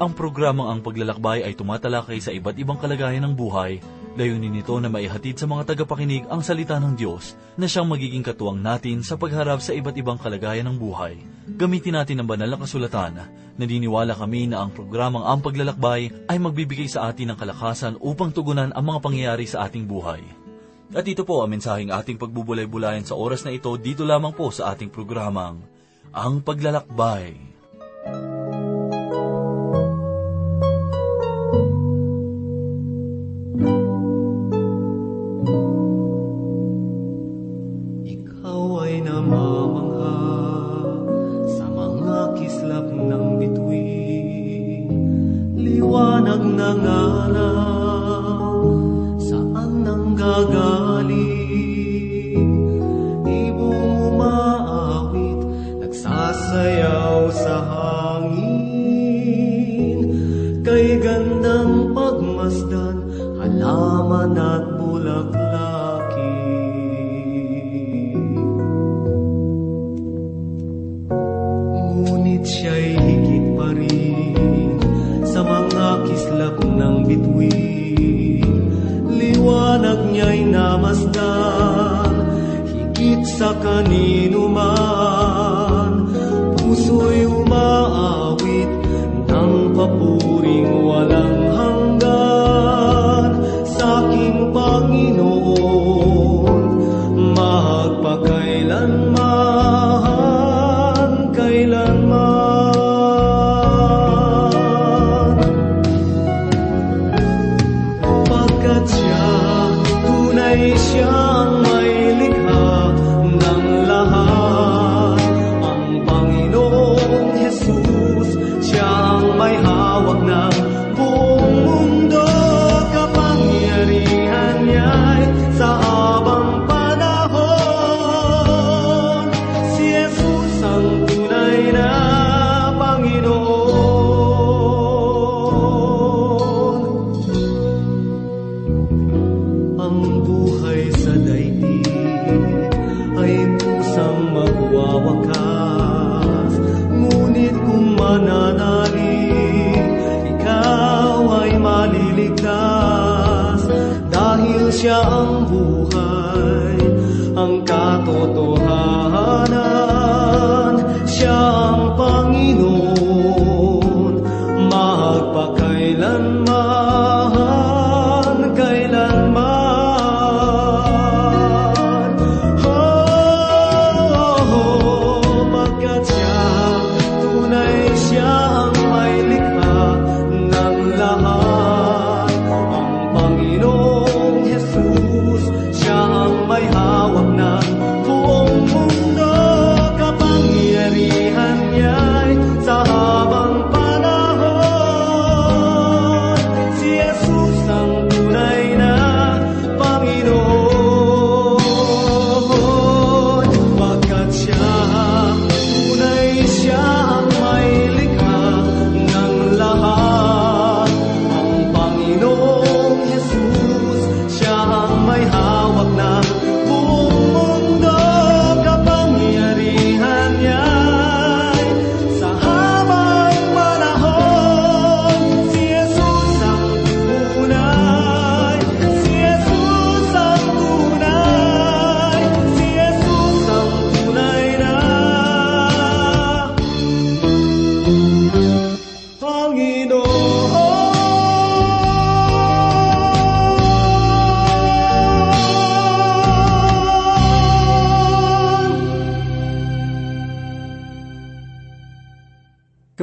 Ang programang Ang Paglalakbay ay tumatalakay sa iba't ibang kalagayan ng buhay. Layunin nito na maihatid sa mga tagapakinig ang salita ng Diyos na siyang magiging katuwang natin sa pagharap sa iba't ibang kalagayan ng buhay. Gamitin natin ang banal na kasulatan. Naniniwala kami na ang programang Ang Paglalakbay ay magbibigay sa atin ng kalakasan upang tugunan ang mga pangyayari sa ating buhay. At ito po ang mensaheng ating pagbubulay-bulayan sa oras na ito dito lamang po sa ating programang Ang Paglalakbay.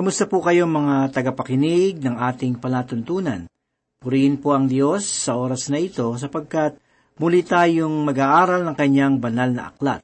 Kumusta po kayo mga tagapakinig ng ating palatuntunan? Purihin po ang Diyos sa oras na ito sapagkat muli tayong mag-aaral ng kanyang banal na aklat.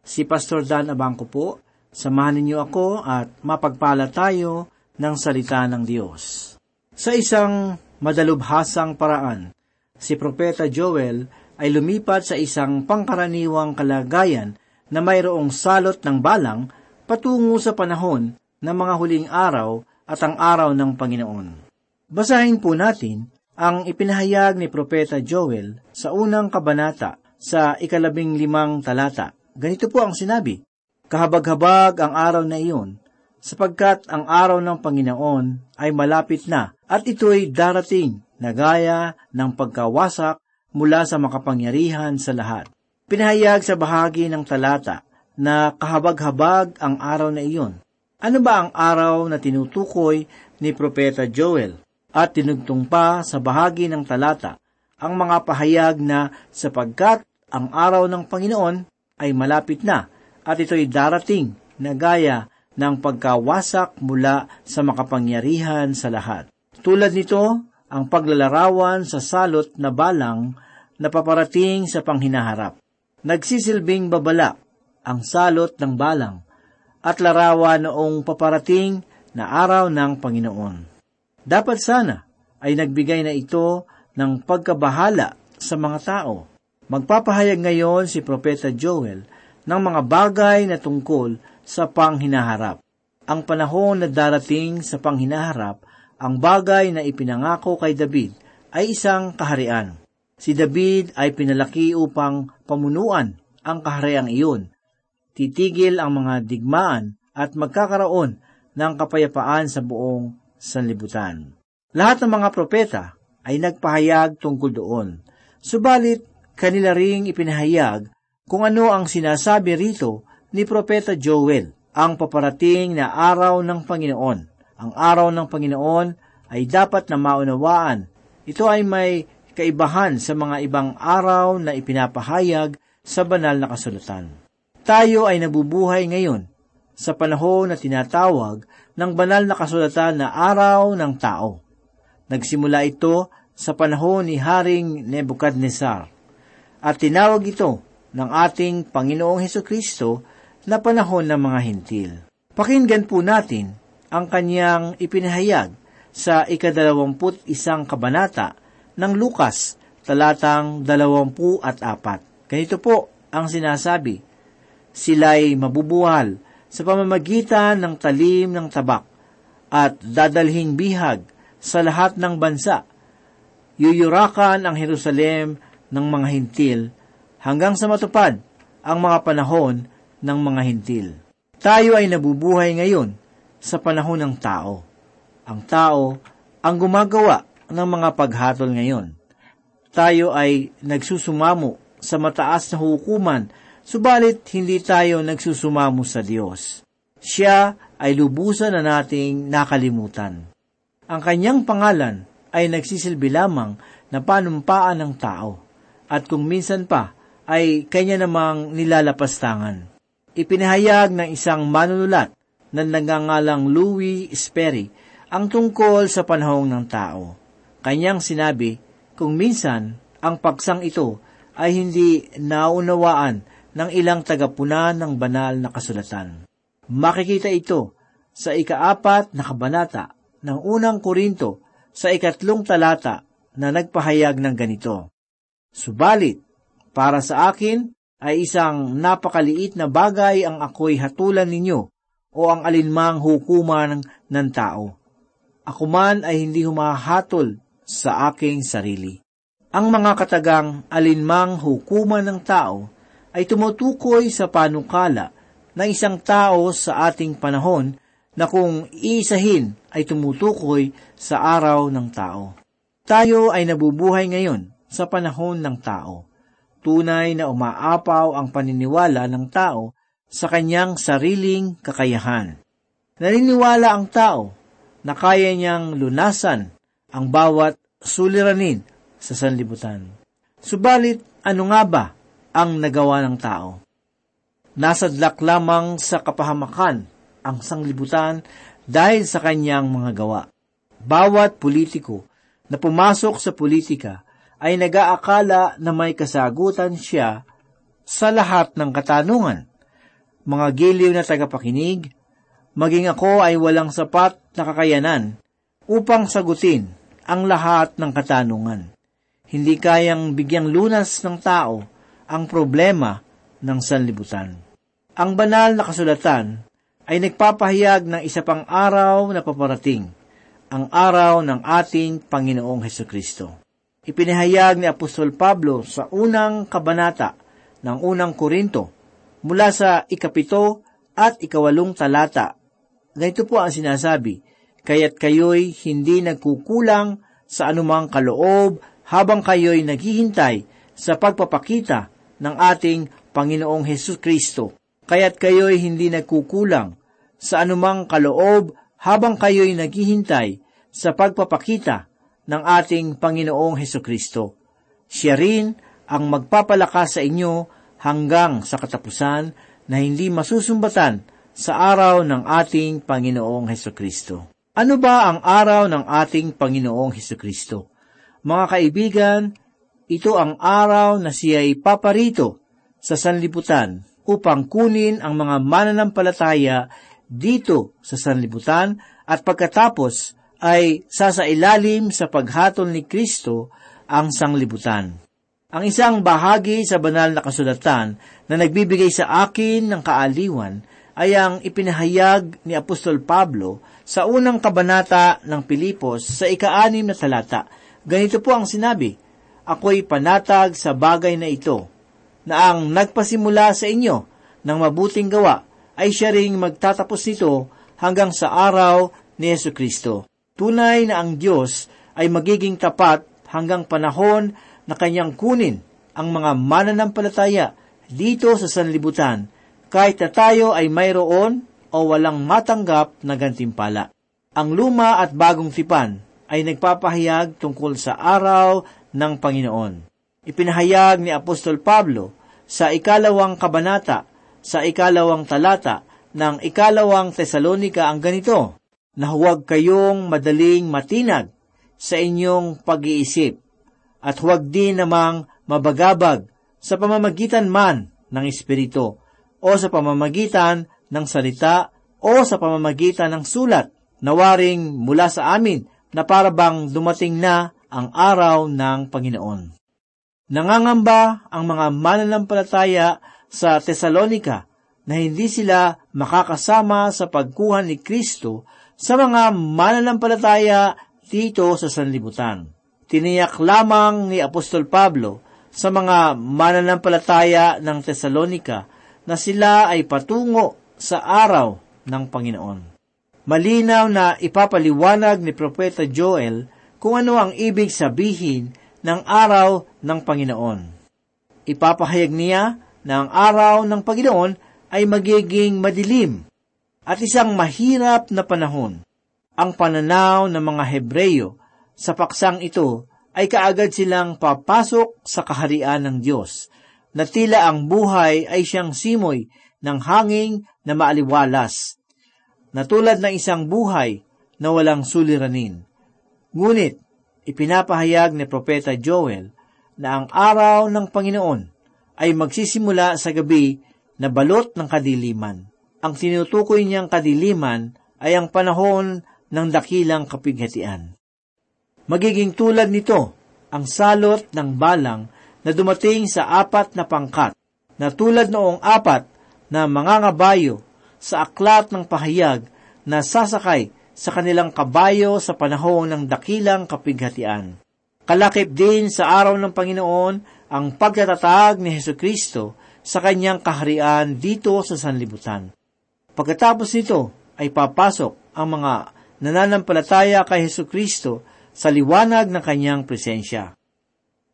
Si Pastor Dan Abanco po, samahan niyo ako at mapagpala tayo ng salita ng Diyos. Sa isang madalubhasang paraan, si Propeta Joel ay lumipat sa isang pangkaraniwang kalagayan na mayroong salot ng balang patungo sa panahon ng mga huling araw at ang araw ng Panginoon. Basahin po natin ang ipinahayag ni Propeta Joel sa unang kabanata sa 15 talata. Ganito po ang sinabi, "Kahabag-habag ang araw na iyon, sapagkat ang araw ng Panginoon ay malapit na at ito'y darating na gaya ng pagkawasak mula sa makapangyarihan sa lahat. Pinahayag sa bahagi ng talata na kahabag-habag ang araw na iyon. Ano ba ang araw na tinutukoy ni Propeta Joel? At tinugtong pa sa bahagi ng talata ang mga pahayag na sapagkat ang araw ng Panginoon ay malapit na at ito'y darating na gaya ng pagkawasak mula sa makapangyarihan sa lahat. Tulad nito, ang paglalarawan sa salot na balang na paparating sa panghinaharap. Nagsisilbing babala ang salot ng balang at larawan noong paparating na araw ng Panginoon. Dapat sana ay nagbigay na ito ng pagkabahala sa mga tao. Magpapahayag ngayon si Propeta Joel ng mga bagay na tungkol sa panghinaharap. Ang panahon na darating sa panghinaharap, ang bagay na ipinangako kay David ay isang kaharian. Si David ay pinalaki upang pamunuan ang kahariang iyon. Titigil ang mga digmaan at magkakaroon ng kapayapaan sa buong sanlibutan. Lahat ng mga propeta ay nagpahayag tungkol doon. Subalit, kanila ring ipinahayag kung ano ang sinasabi rito ni Propeta Joel, ang paparating na araw ng Panginoon. Ang araw ng Panginoon ay dapat na maunawaan. Ito ay may kaibahan sa mga ibang araw na ipinapahayag sa banal na kasulatan. Tayo ay nabubuhay ngayon sa panahon na tinatawag ng banal na kasulatan na araw ng tao. Nagsimula ito sa panahon ni Haring Nebukadnesar at tinawag ito ng ating Panginoong Hesukristo na panahon ng mga hintil. Pakinggan po natin ang kanyang ipinahayag sa 21 kabanata ng Lucas, talatang 24. Ganito po ang sinasabi, sila'y mabubuhal sa pamamagitan ng talim ng tabak at dadalhing bihag sa lahat ng bansa. Yuyurakan ang Jerusalem ng mga hintil hanggang sa matupad ang mga panahon ng mga hintil. Tayo ay nabubuhay ngayon sa panahon ng tao. Ang tao ang gumagawa ng mga paghatol ngayon. Tayo ay nagsusumamo sa mataas na hukuman, subalit hindi tayo nagsusumamo sa Diyos. Siya ay lubusan na nating nakalimutan. Ang kanyang pangalan ay nagsisilbi lamang na panumpaan ng tao, at kung minsan pa ay kanya namang nilalapastangan. Ipinahayag ng isang manunulat na nagngangalang Louis Sperry ang tungkol sa panahon ng tao. Kanyang sinabi, kung minsan, ang paksang ito ay hindi naunawaan ng ilang tagapuna ng banal na kasulatan. Makikita ito sa 4 na kabanata ng unang Korinto sa 3 talata na nagpahayag ng ganito. Subalit, para sa akin ay isang napakaliit na bagay ang ako'y hatulan ninyo o ang alinmang hukuman ng tao. Ako man ay hindi humahatol sa aking sarili. Ang mga katagang alinmang hukuman ng tao ay tumutukoy sa panukala ng isang tao sa ating panahon na kung iisahin ay tumutukoy sa araw ng tao. Tayo ay nabubuhay ngayon sa panahon ng tao. Tunay na umaapaw ang paniniwala ng tao sa kanyang sariling kakayahan. Naniniwala ang tao na kaya niyang lunasan ang bawat suliranin sa sanlibutan. Subalit, ano nga ba ang nagawa ng tao? Nasadlak lamang sa kapahamakan ang sanglibutan dahil sa kanyang mga gawa. Bawat politiko na pumasok sa politika ay nag-aakala na may kasagutan siya sa lahat ng katanungan. Mga giliw na tagapakinig, maging ako ay walang sapat na kakayanan upang sagutin ang lahat ng katanungan. Hindi kayang bigyang lunas ng tao ang problema ng sanlibutan. Ang banal na kasulatan ay nagpapahayag ng isa pang araw na paparating, ang araw ng ating Panginoong Hesukristo. Ipinahayag ni Apostol Pablo sa unang kabanata ng unang Korinto mula sa 7 at 8 talata Ganito po ang sinasabi, kaya't kayo'y hindi nagkukulang sa anumang kaloob habang kayo'y naghihintay sa pagpapakita ng ating Panginoong Hesukristo. Kaya't kayo'y hindi nagkukulang sa anumang kaloob habang kayo'y naghihintay sa pagpapakita ng ating Panginoong Hesukristo. Siya rin ang magpapalakas sa inyo hanggang sa katapusan na hindi masusumbatan sa araw ng ating Panginoong Hesukristo. Ano ba ang araw ng ating Panginoong Hesukristo? Mga kaibigan, ito ang araw na siya'y paparito sa sanlibutan upang kunin ang mga mananampalataya dito sa sanlibutan at pagkatapos ay sasailalim sa paghatol ni Kristo ang sanglibutan. Ang isang bahagi sa banal na kasulatan na nagbibigay sa akin ng kaaliwan ay ang ipinahayag ni Apostol Pablo sa unang kabanata ng Pilipos sa 6 na talata. Ganito po ang sinabi, ako'y panatag sa bagay na ito, na ang nagpasimula sa inyo ng mabuting gawa ay siya ring magtatapos nito hanggang sa araw ni Hesukristo. Tunay na ang Diyos ay magiging tapat hanggang panahon na kanyang kunin ang mga mananampalataya dito sa sanlibutan, kahit na tayo ay mayroon o walang matanggap na gantimpala. Ang luma at bagong tipan ay nagpapahayag tungkol sa araw ng Panginoon. Ipinahayag ni Apostol Pablo sa 2 kabanata, sa 2 talata ng 2 Tesalonica ang ganito, na huwag kayong madaling matinag sa inyong pag-iisip, at huwag din namang mabagabag sa pamamagitan man ng Espiritu, o sa pamamagitan ng salita, o sa pamamagitan ng sulat, na waring mula sa amin na parabang dumating na ang araw ng Panginoon. Nangangamba ang mga mananampalataya sa Tesalonica na hindi sila makakasama sa pagkuha ni Kristo sa mga mananampalataya dito sa sanlibutan. Tiniyak lamang ni Apostol Pablo sa mga mananampalataya ng Tesalonica na sila ay patungo sa araw ng Panginoon. Malinaw na ipapaliwanag ni Propeta Joel kung ano ang ibig sabihin ng araw ng Panginoon. Ipapahayag niya na ang araw ng Panginoon ay magiging madilim at isang mahirap na panahon. Ang pananaw ng mga Hebreyo sa paksang ito ay kaagad silang papasok sa kaharian ng Diyos, na tila ang buhay ay siyang simoy ng hangin na maaliwalas, na tulad ng isang buhay na walang suliranin. Ngunit, ipinapahayag ni Propeta Joel na ang araw ng Panginoon ay magsisimula sa gabi na balot ng kadiliman. Ang tinutukoy niyang kadiliman ay ang panahon ng dakilang kapighatian. Magiging tulad nito ang salot ng balang na dumating sa 4 na pangkat, na tulad noong 4 na mangangabayo sa aklat ng pahayag na sasakay sa kanilang kabayo sa panahon ng dakilang kapighatian. Kalakip din sa araw ng Panginoon ang pagtatatag ni Hesukristo sa kanyang kaharian dito sa sanlibutan. Pagkatapos nito ay papasok ang mga nananampalataya kay Hesukristo sa liwanag ng kanyang presensya.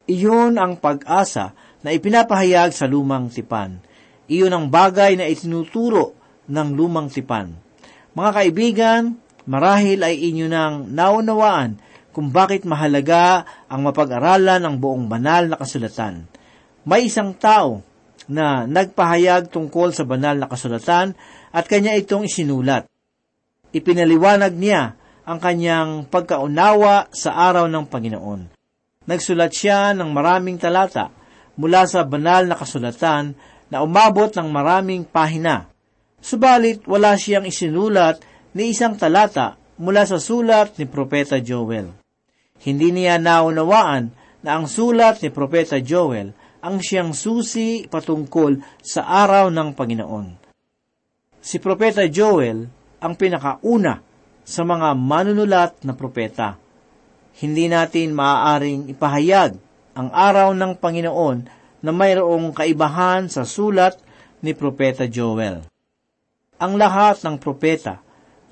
Iyon ang pag-asa na ipinapahayag sa lumang tipan. Iyon ang bagay na itinuturo ng lumang tipan. Mga kaibigan, marahil ay inyo nang naunawaan kung bakit mahalaga ang mapag-aralan ang buong banal na kasulatan. May isang tao na nagpahayag tungkol sa banal na kasulatan at kanya itong isinulat. Ipinaliwanag niya ang kanyang pagkaunawa sa araw ng Panginoon. Nagsulat siya ng maraming talata mula sa banal na kasulatan na umabot ng maraming pahina. Subalit wala siyang isinulat ni isang talata mula sa sulat ni Propeta Joel. Hindi niya naunawaan na ang sulat ni Propeta Joel ang siyang susi patungkol sa araw ng Panginoon. Si Propeta Joel ang pinakauna sa mga manunulat na propeta. Hindi natin maaaring ipahayag ang araw ng Panginoon na mayroong kaibahan sa sulat ni Propeta Joel. Ang lahat ng propeta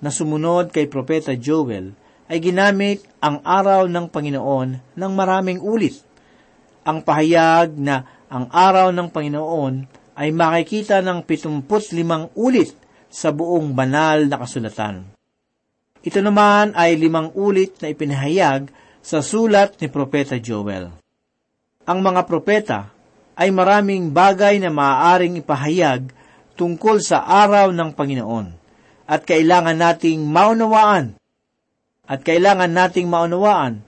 na sumunod kay Propeta Joel ay ginamit ang araw ng Panginoon ng maraming ulit. Ang pahayag na ang araw ng Panginoon ay makikita ng 75 ulit sa buong banal na kasulatan. Ito naman ay 5 ulit na ipinahayag sa sulat ni Propeta Joel. Ang mga propeta ay maraming bagay na maaaring ipahayag tungkol sa araw ng Panginoon at kailangan nating maunawaan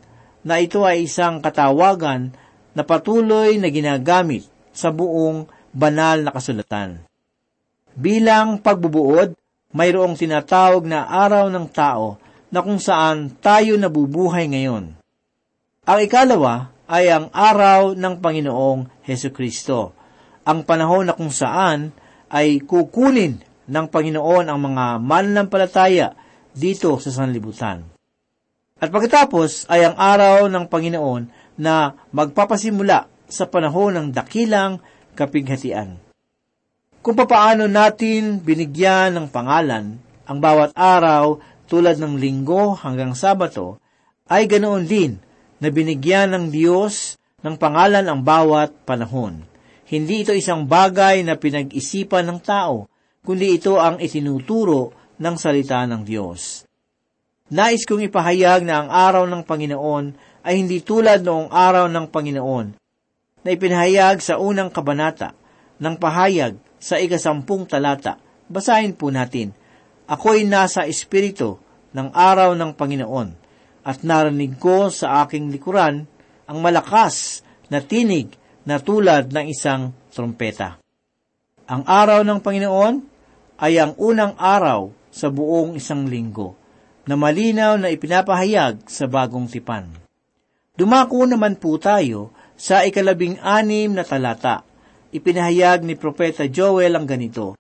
na ito ay isang katawagan na patuloy na ginagamit sa buong banal na kasulatan. Bilang pagbubuod, mayroong tinatawag na araw ng tao na kung saan tayo nabubuhay ngayon. Ang 2 ay ang araw ng Panginoong Hesukristo, ang panahon na kung saan ay kukunin ng Panginoon ang mga mananampalataya dito sa sanlibutan. At pagkatapos ay ang araw ng Panginoon na magpapasimula sa panahon ng dakilang kapighatian. Kung papaano natin binigyan ng pangalan ang bawat araw tulad ng Linggo hanggang Sabato, ay ganoon din na binigyan ng Diyos ng pangalan ang bawat panahon. Hindi ito isang bagay na pinag-isipan ng tao, kundi ito ang itinuturo ng salita ng Diyos. Nais kong ipahayag na ang araw ng Panginoon ay hindi tulad noong araw ng Panginoon na ipinahayag sa unang kabanata ng pahayag sa 10 talata. Basahin po natin. Ako'y nasa espiritu ng araw ng Panginoon, at narinig ko sa aking likuran ang malakas na tinig na tulad ng isang trumpeta. Ang araw ng Panginoon ay ang unang araw sa buong isang linggo na malinaw na ipinapahayag sa bagong tipan. Dumako naman po tayo sa 16 na talata. Ipinahayag ni Propeta Joel ang ganito,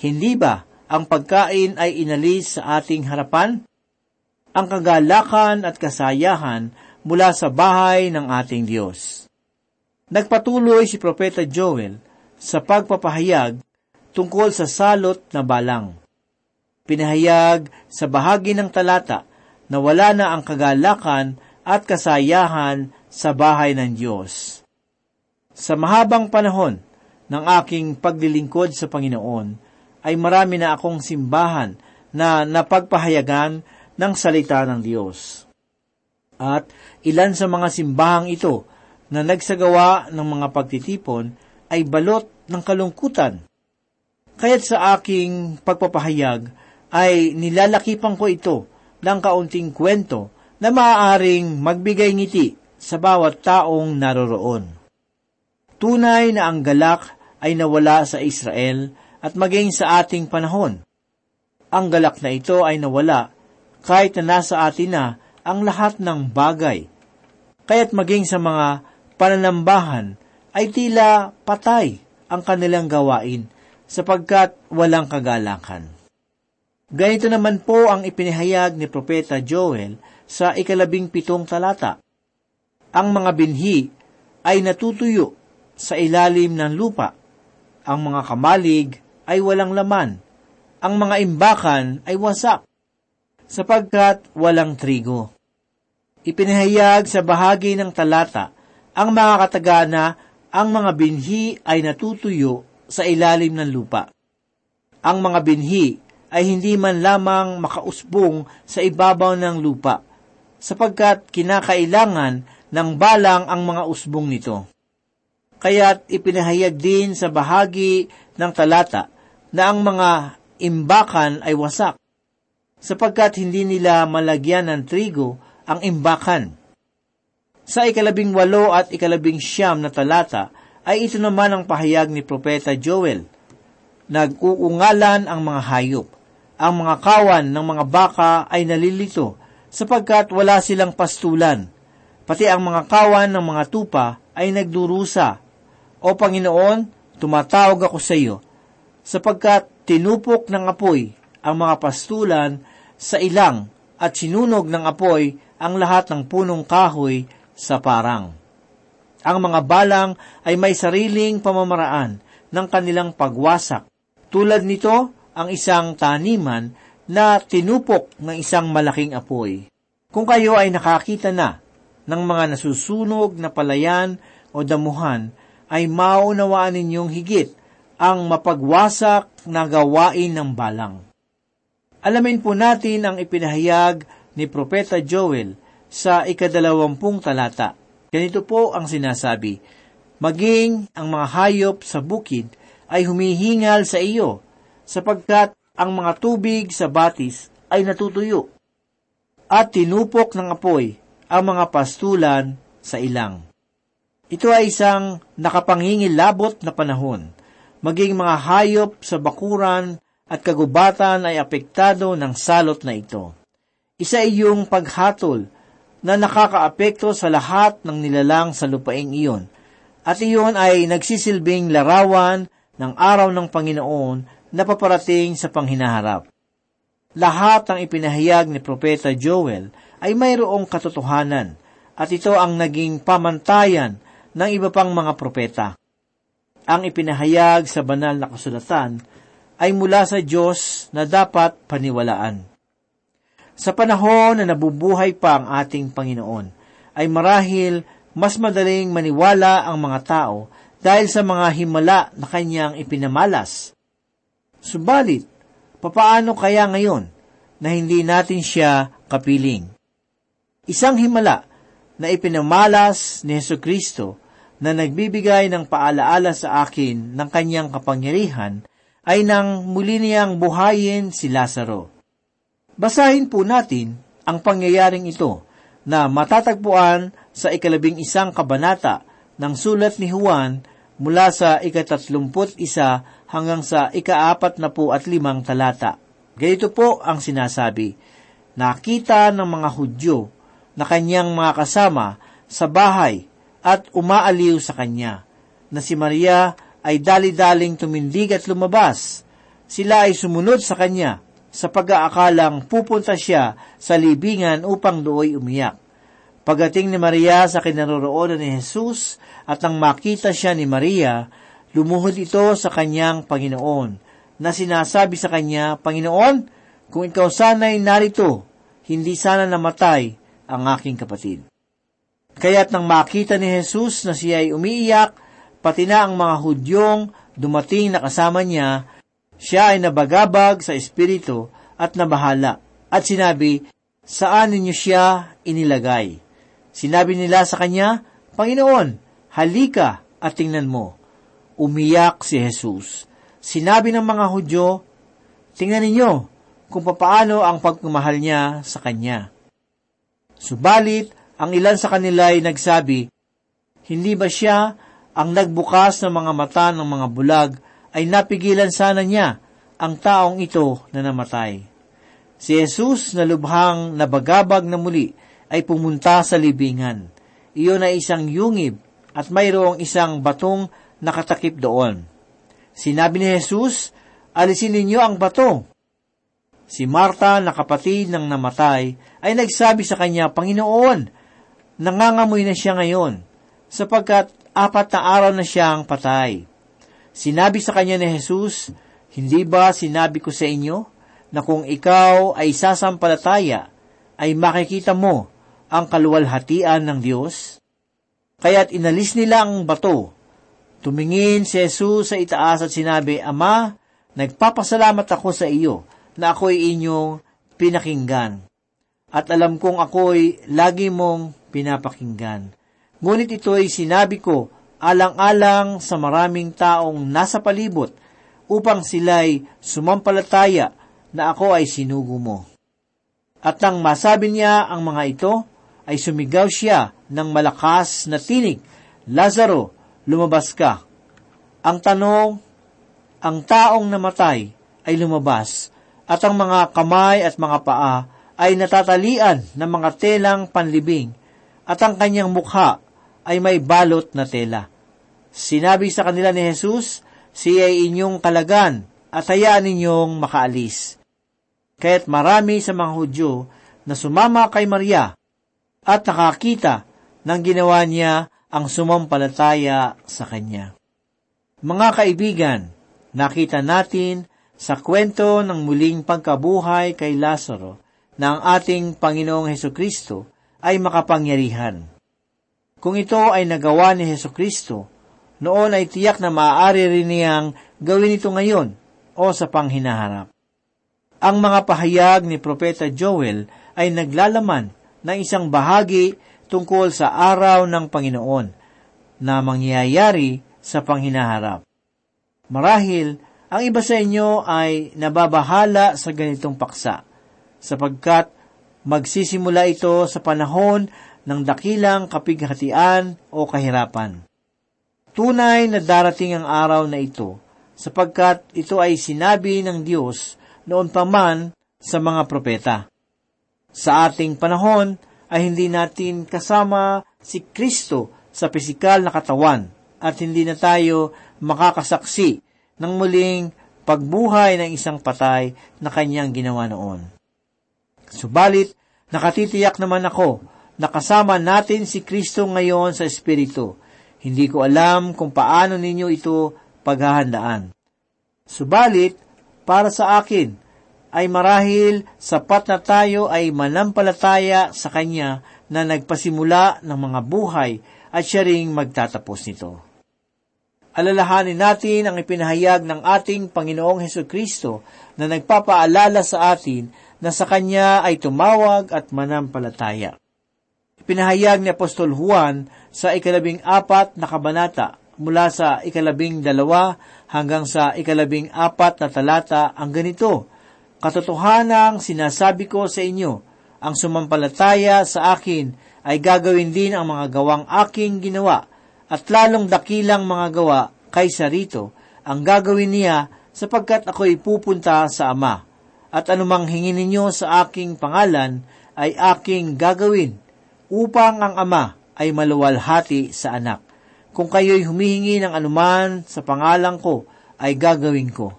Hindi ba ang pagkain ay inalis sa ating harapan? Ang kagalakan at kasayahan mula sa bahay ng ating Diyos. Nagpatuloy si Propeta Joel sa pagpapahayag tungkol sa salot na balang. Pinahayag sa bahagi ng talata na wala na ang kagalakan at kasayahan sa bahay ng Diyos. Sa mahabang panahon ng aking paglilingkod sa Panginoon, ay marami na akong simbahan na napagpahayagan ng salita ng Diyos. At ilan sa mga simbahang ito na nagsagawa ng mga pagtitipon ay balot ng kalungkutan. Kaya't sa aking pagpapahayag ay nilalakipan ko ito ng kaunting kwento na maaaring magbigay ngiti sa bawat taong naroroon. Tunay na ang galak ay nawala sa Israel at maging sa ating panahon. Ang galak na ito ay nawala kahit na nasa atin na ang lahat ng bagay. Kaya't maging sa mga pananambahan ay tila patay ang kanilang gawain sapagkat walang kagalakan. Ganito naman po ang ipinahayag ni Propeta Joel sa 17 talata. Ang mga binhi ay natutuyo sa ilalim ng lupa. Ang mga kamalig ay walang laman. Ang mga imbakan ay wasak, sapagkat walang trigo. Ipinahayag sa bahagi ng talata, ang mga katagana, ang mga binhi ay natutuyo sa ilalim ng lupa. Ang mga binhi ay hindi man lamang makausbong sa ibabaw ng lupa, sapagkat kinakailangan ng balang ang mga usbong nito. Kaya't ipinahayag din sa bahagi ng talata na ang mga imbakan ay wasak, sapagkat hindi nila malagyan ng trigo ang imbakan. Sa 18 at 19 na talata ay ito naman ang pahayag ni Propeta Joel. Nag-uungalan ang mga hayop. Ang mga kawan ng mga baka ay nalilito, sapagkat wala silang pastulan. Pati ang mga kawan ng mga tupa ay nagdurusa. O Panginoon, tumatawag ako sa iyo, sapagkat tinupok ng apoy ang mga pastulan sa ilang at sinunog ng apoy ang lahat ng punong kahoy sa parang. Ang mga balang ay may sariling pamamaraan ng kanilang pagwasak. Tulad nito, ang isang taniman na tinupok ng isang malaking apoy. Kung kayo ay nakakita na ng mga nasusunog na palayan o damuhan, ay maunawaan ninyong higit ang mapagwasak na gawain ng balang. Alamin po natin ang ipinahayag ni Propeta Joel sa 22 talata. Ganito po ang sinasabi, "Maging ang mga hayop sa bukid ay humihingal sa iyo, sapagkat ang mga tubig sa batis ay natutuyo, at tinupok ng apoy ang mga pastulan sa ilang." Ito ay isang nakapangingilabot na panahon. Maging mga hayop sa bakuran at kagubatan ay apektado ng salot na ito. Isa ay yung paghatol na nakakaapekto sa lahat ng nilalang sa lupaing iyon, at iyon ay nagsisilbing larawan ng araw ng Panginoon na paparating sa panghinaharap. Lahat ng ipinahayag ni Propeta Joel ay mayroong katotohanan, at ito ang naging pamantayan ng iba pang mga propeta. Ang ipinahayag sa banal na kasulatan ay mula sa Diyos na dapat paniwalaan. Sa panahon na nabubuhay pa ang ating Panginoon, ay marahil mas madaling maniwala ang mga tao dahil sa mga himala na kanyang ipinamalas. Subalit, papaano kaya ngayon na hindi natin siya kapiling? Isang himala na ipinamalas ni Hesukristo na nagbibigay ng paalaala sa akin ng kanyang kapangyarihan ay nang muli niyang buhayin si Lazaro. Basahin po natin ang pangyayaring ito na matatagpuan sa 11 kabanata ng sulat ni Juan mula sa 31 hanggang sa 45 talata. Ganito po ang sinasabi, "Nakita ng mga Hudyo na kanyang mga kasama sa bahay at umaaliw sa kanya, na si Maria ay dali-daling tumindig at lumabas. Sila ay sumunod sa kanya, sa pag-aakalang pupunta siya sa libingan upang dooy umiyak. Pagdating ni Maria sa kinaroroonan ni Jesus at nang makita siya ni Maria, lumuhod ito sa kanyang Panginoon, na sinasabi sa kanya, 'Panginoon, kung ikaw sana'y narito, hindi sana namatay ang aking kapatid.' Kaya't nang makita ni Jesus na siya ay umiiyak, pati na ang mga Hudyong dumating na kasama niya, siya ay nabagabag sa espiritu at nabahala, at sinabi, 'Saan ninyo siya inilagay?' Sinabi nila sa kanya, 'Panginoon, halika at tingnan mo.' Umiyak si Jesus. Sinabi ng mga Hudyo, 'Tingnan ninyo kung papaano ang pagmamahal niya sa kanya.' Subalit, ang ilan sa kanila ay nagsabi, 'Hindi ba siya ang nagbukas ng mga mata ng mga bulag, ay napigilan sana niya ang taong ito na namatay?" Si Jesus na lubhang nabagabag na muli ay pumunta sa libingan. Iyon ay isang yungib at mayroong isang batong nakatakip doon. Sinabi ni Jesus, "Alisin ninyo ang bato." Si Marta na kapatid ng namatay ay nagsabi sa kanya, "Panginoon, nangangamoy na siya ngayon, sapagkat 4 na siyang patay." Sinabi sa kanya ni Jesus, "Hindi ba sinabi ko sa inyo na kung ikaw ay sasampalataya, ay makikita mo ang kaluwalhatian ng Diyos?" Kaya't inalis nila ang bato. Tumingin si Jesus sa itaas at sinabi, "Ama, nagpapasalamat ako sa iyo na ako'y inyong pinakinggan. At alam kong ako'y lagi mong pinapakinggan. Ngunit ito'y sinabi ko alang-alang sa maraming taong nasa palibot upang sila'y sumampalataya na ako ay sinugo mo." At nang masabi niya ang mga ito, ay sumigaw siya ng malakas na tinig, "Lazaro, lumabas ka." Ang tanong, ang taong namatay ay lumabas, at ang mga kamay at mga paa ay natatalian ng mga telang panlibing, at ang kanyang mukha ay may balot na tela. Sinabi sa kanila ni Jesus, "Siya ay inyong kalagan, at hayaan ninyong makaalis." Kaya't marami sa mga Hudyo na sumama kay Maria at nakakita ng ginawa niya ang sumampalataya sa kanya. Mga kaibigan, nakita natin sa kwento ng muling pagkabuhay kay Lazaro na ang ating Panginoong Hesukristo ay makapangyarihan. Kung ito ay nagawa ni Hesukristo, noon ay tiyak na maaari rin niyang gawin ito ngayon o sa panghinaharap. Ang mga pahayag ni Propeta Joel ay naglalaman ng isang bahagi tungkol sa araw ng Panginoon na mangyayari sa panghinaharap. Marahil, ang iba sa inyo ay nababahala sa ganitong paksa, sapagkat magsisimula ito sa panahon ng dakilang kapighatian o kahirapan. Tunay na darating ang araw na ito, sapagkat ito ay sinabi ng Diyos noon pa man sa mga propeta. Sa ating panahon ay hindi natin kasama si Kristo sa pisikal na katawan at hindi na tayo makakasaksi ng muling pagbuhay ng isang patay na kanyang ginawa noon. Subalit, nakatitiyak naman ako na kasama natin si Kristo ngayon sa Espiritu. Hindi ko alam kung paano ninyo ito paghahandaan. Subalit, para sa akin, ay marahil sapat na tayo ay manampalataya sa Kanya na nagpasimula ng mga buhay at siya ring magtatapos nito. Alalahanin natin ang ipinahayag ng ating Panginoong Hesukristo na nagpapaalala sa atin na sa Kanya ay tumawag at manampalataya. Ipinahayag ni Apostol Juan sa 14 na kabanata mula sa 2 hanggang sa 4 na talata ang ganito, "Katotohanang sinasabi ko sa inyo, ang sumampalataya sa akin ay gagawin din ang mga gawang aking ginawa, at lalong dakilang mga gawa kaysa rito ang gagawin niya sapagkat ako'y pupunta sa Ama. At anumang hingin ninyo sa aking pangalan ay aking gagawin upang ang Ama ay maluwalhati sa anak. Kung kayo'y humihingi ng anuman sa pangalan ko ay gagawin ko."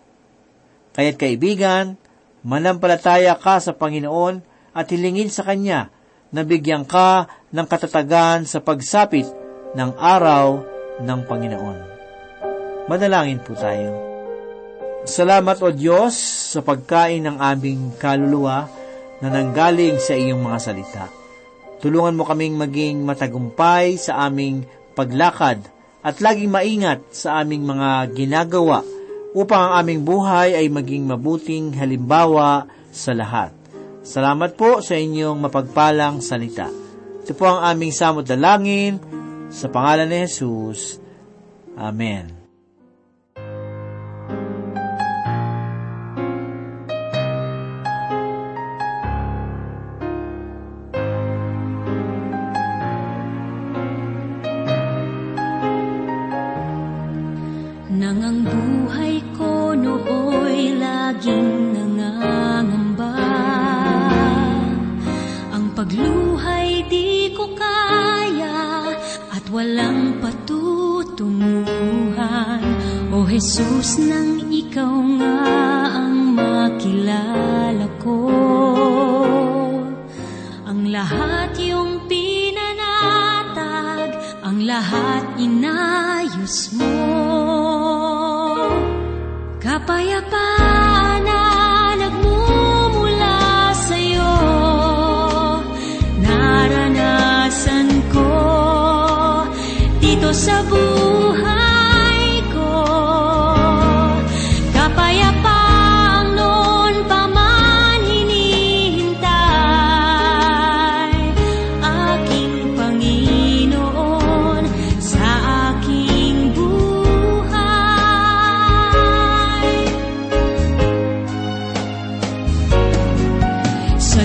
Kaya't kaibigan, manampalataya ka sa Panginoon at hilingin sa Kanya na bigyan ka ng katatagan sa pagsapit ng araw ng Panginoon. Manalangin po tayo. Salamat o Diyos sa pagkain ng aming kaluluwa na nanggaling sa iyong mga salita. Tulungan mo kaming maging matagumpay sa aming paglakad at laging maingat sa aming mga ginagawa upang ang aming buhay ay maging mabuting halimbawa sa lahat. Salamat po sa inyong mapagpalang salita. Ito po ang aming samot dalangin sa pangalan ni Jesus. Amen. Nang ang buhay ko nooy laging nangangamba, ang pagluhay di ko kaya at walang patutunguhan. O Jesus, nang ikaw nga ang makilala ko, ang lahat iyong pinanatag, ang lahat ina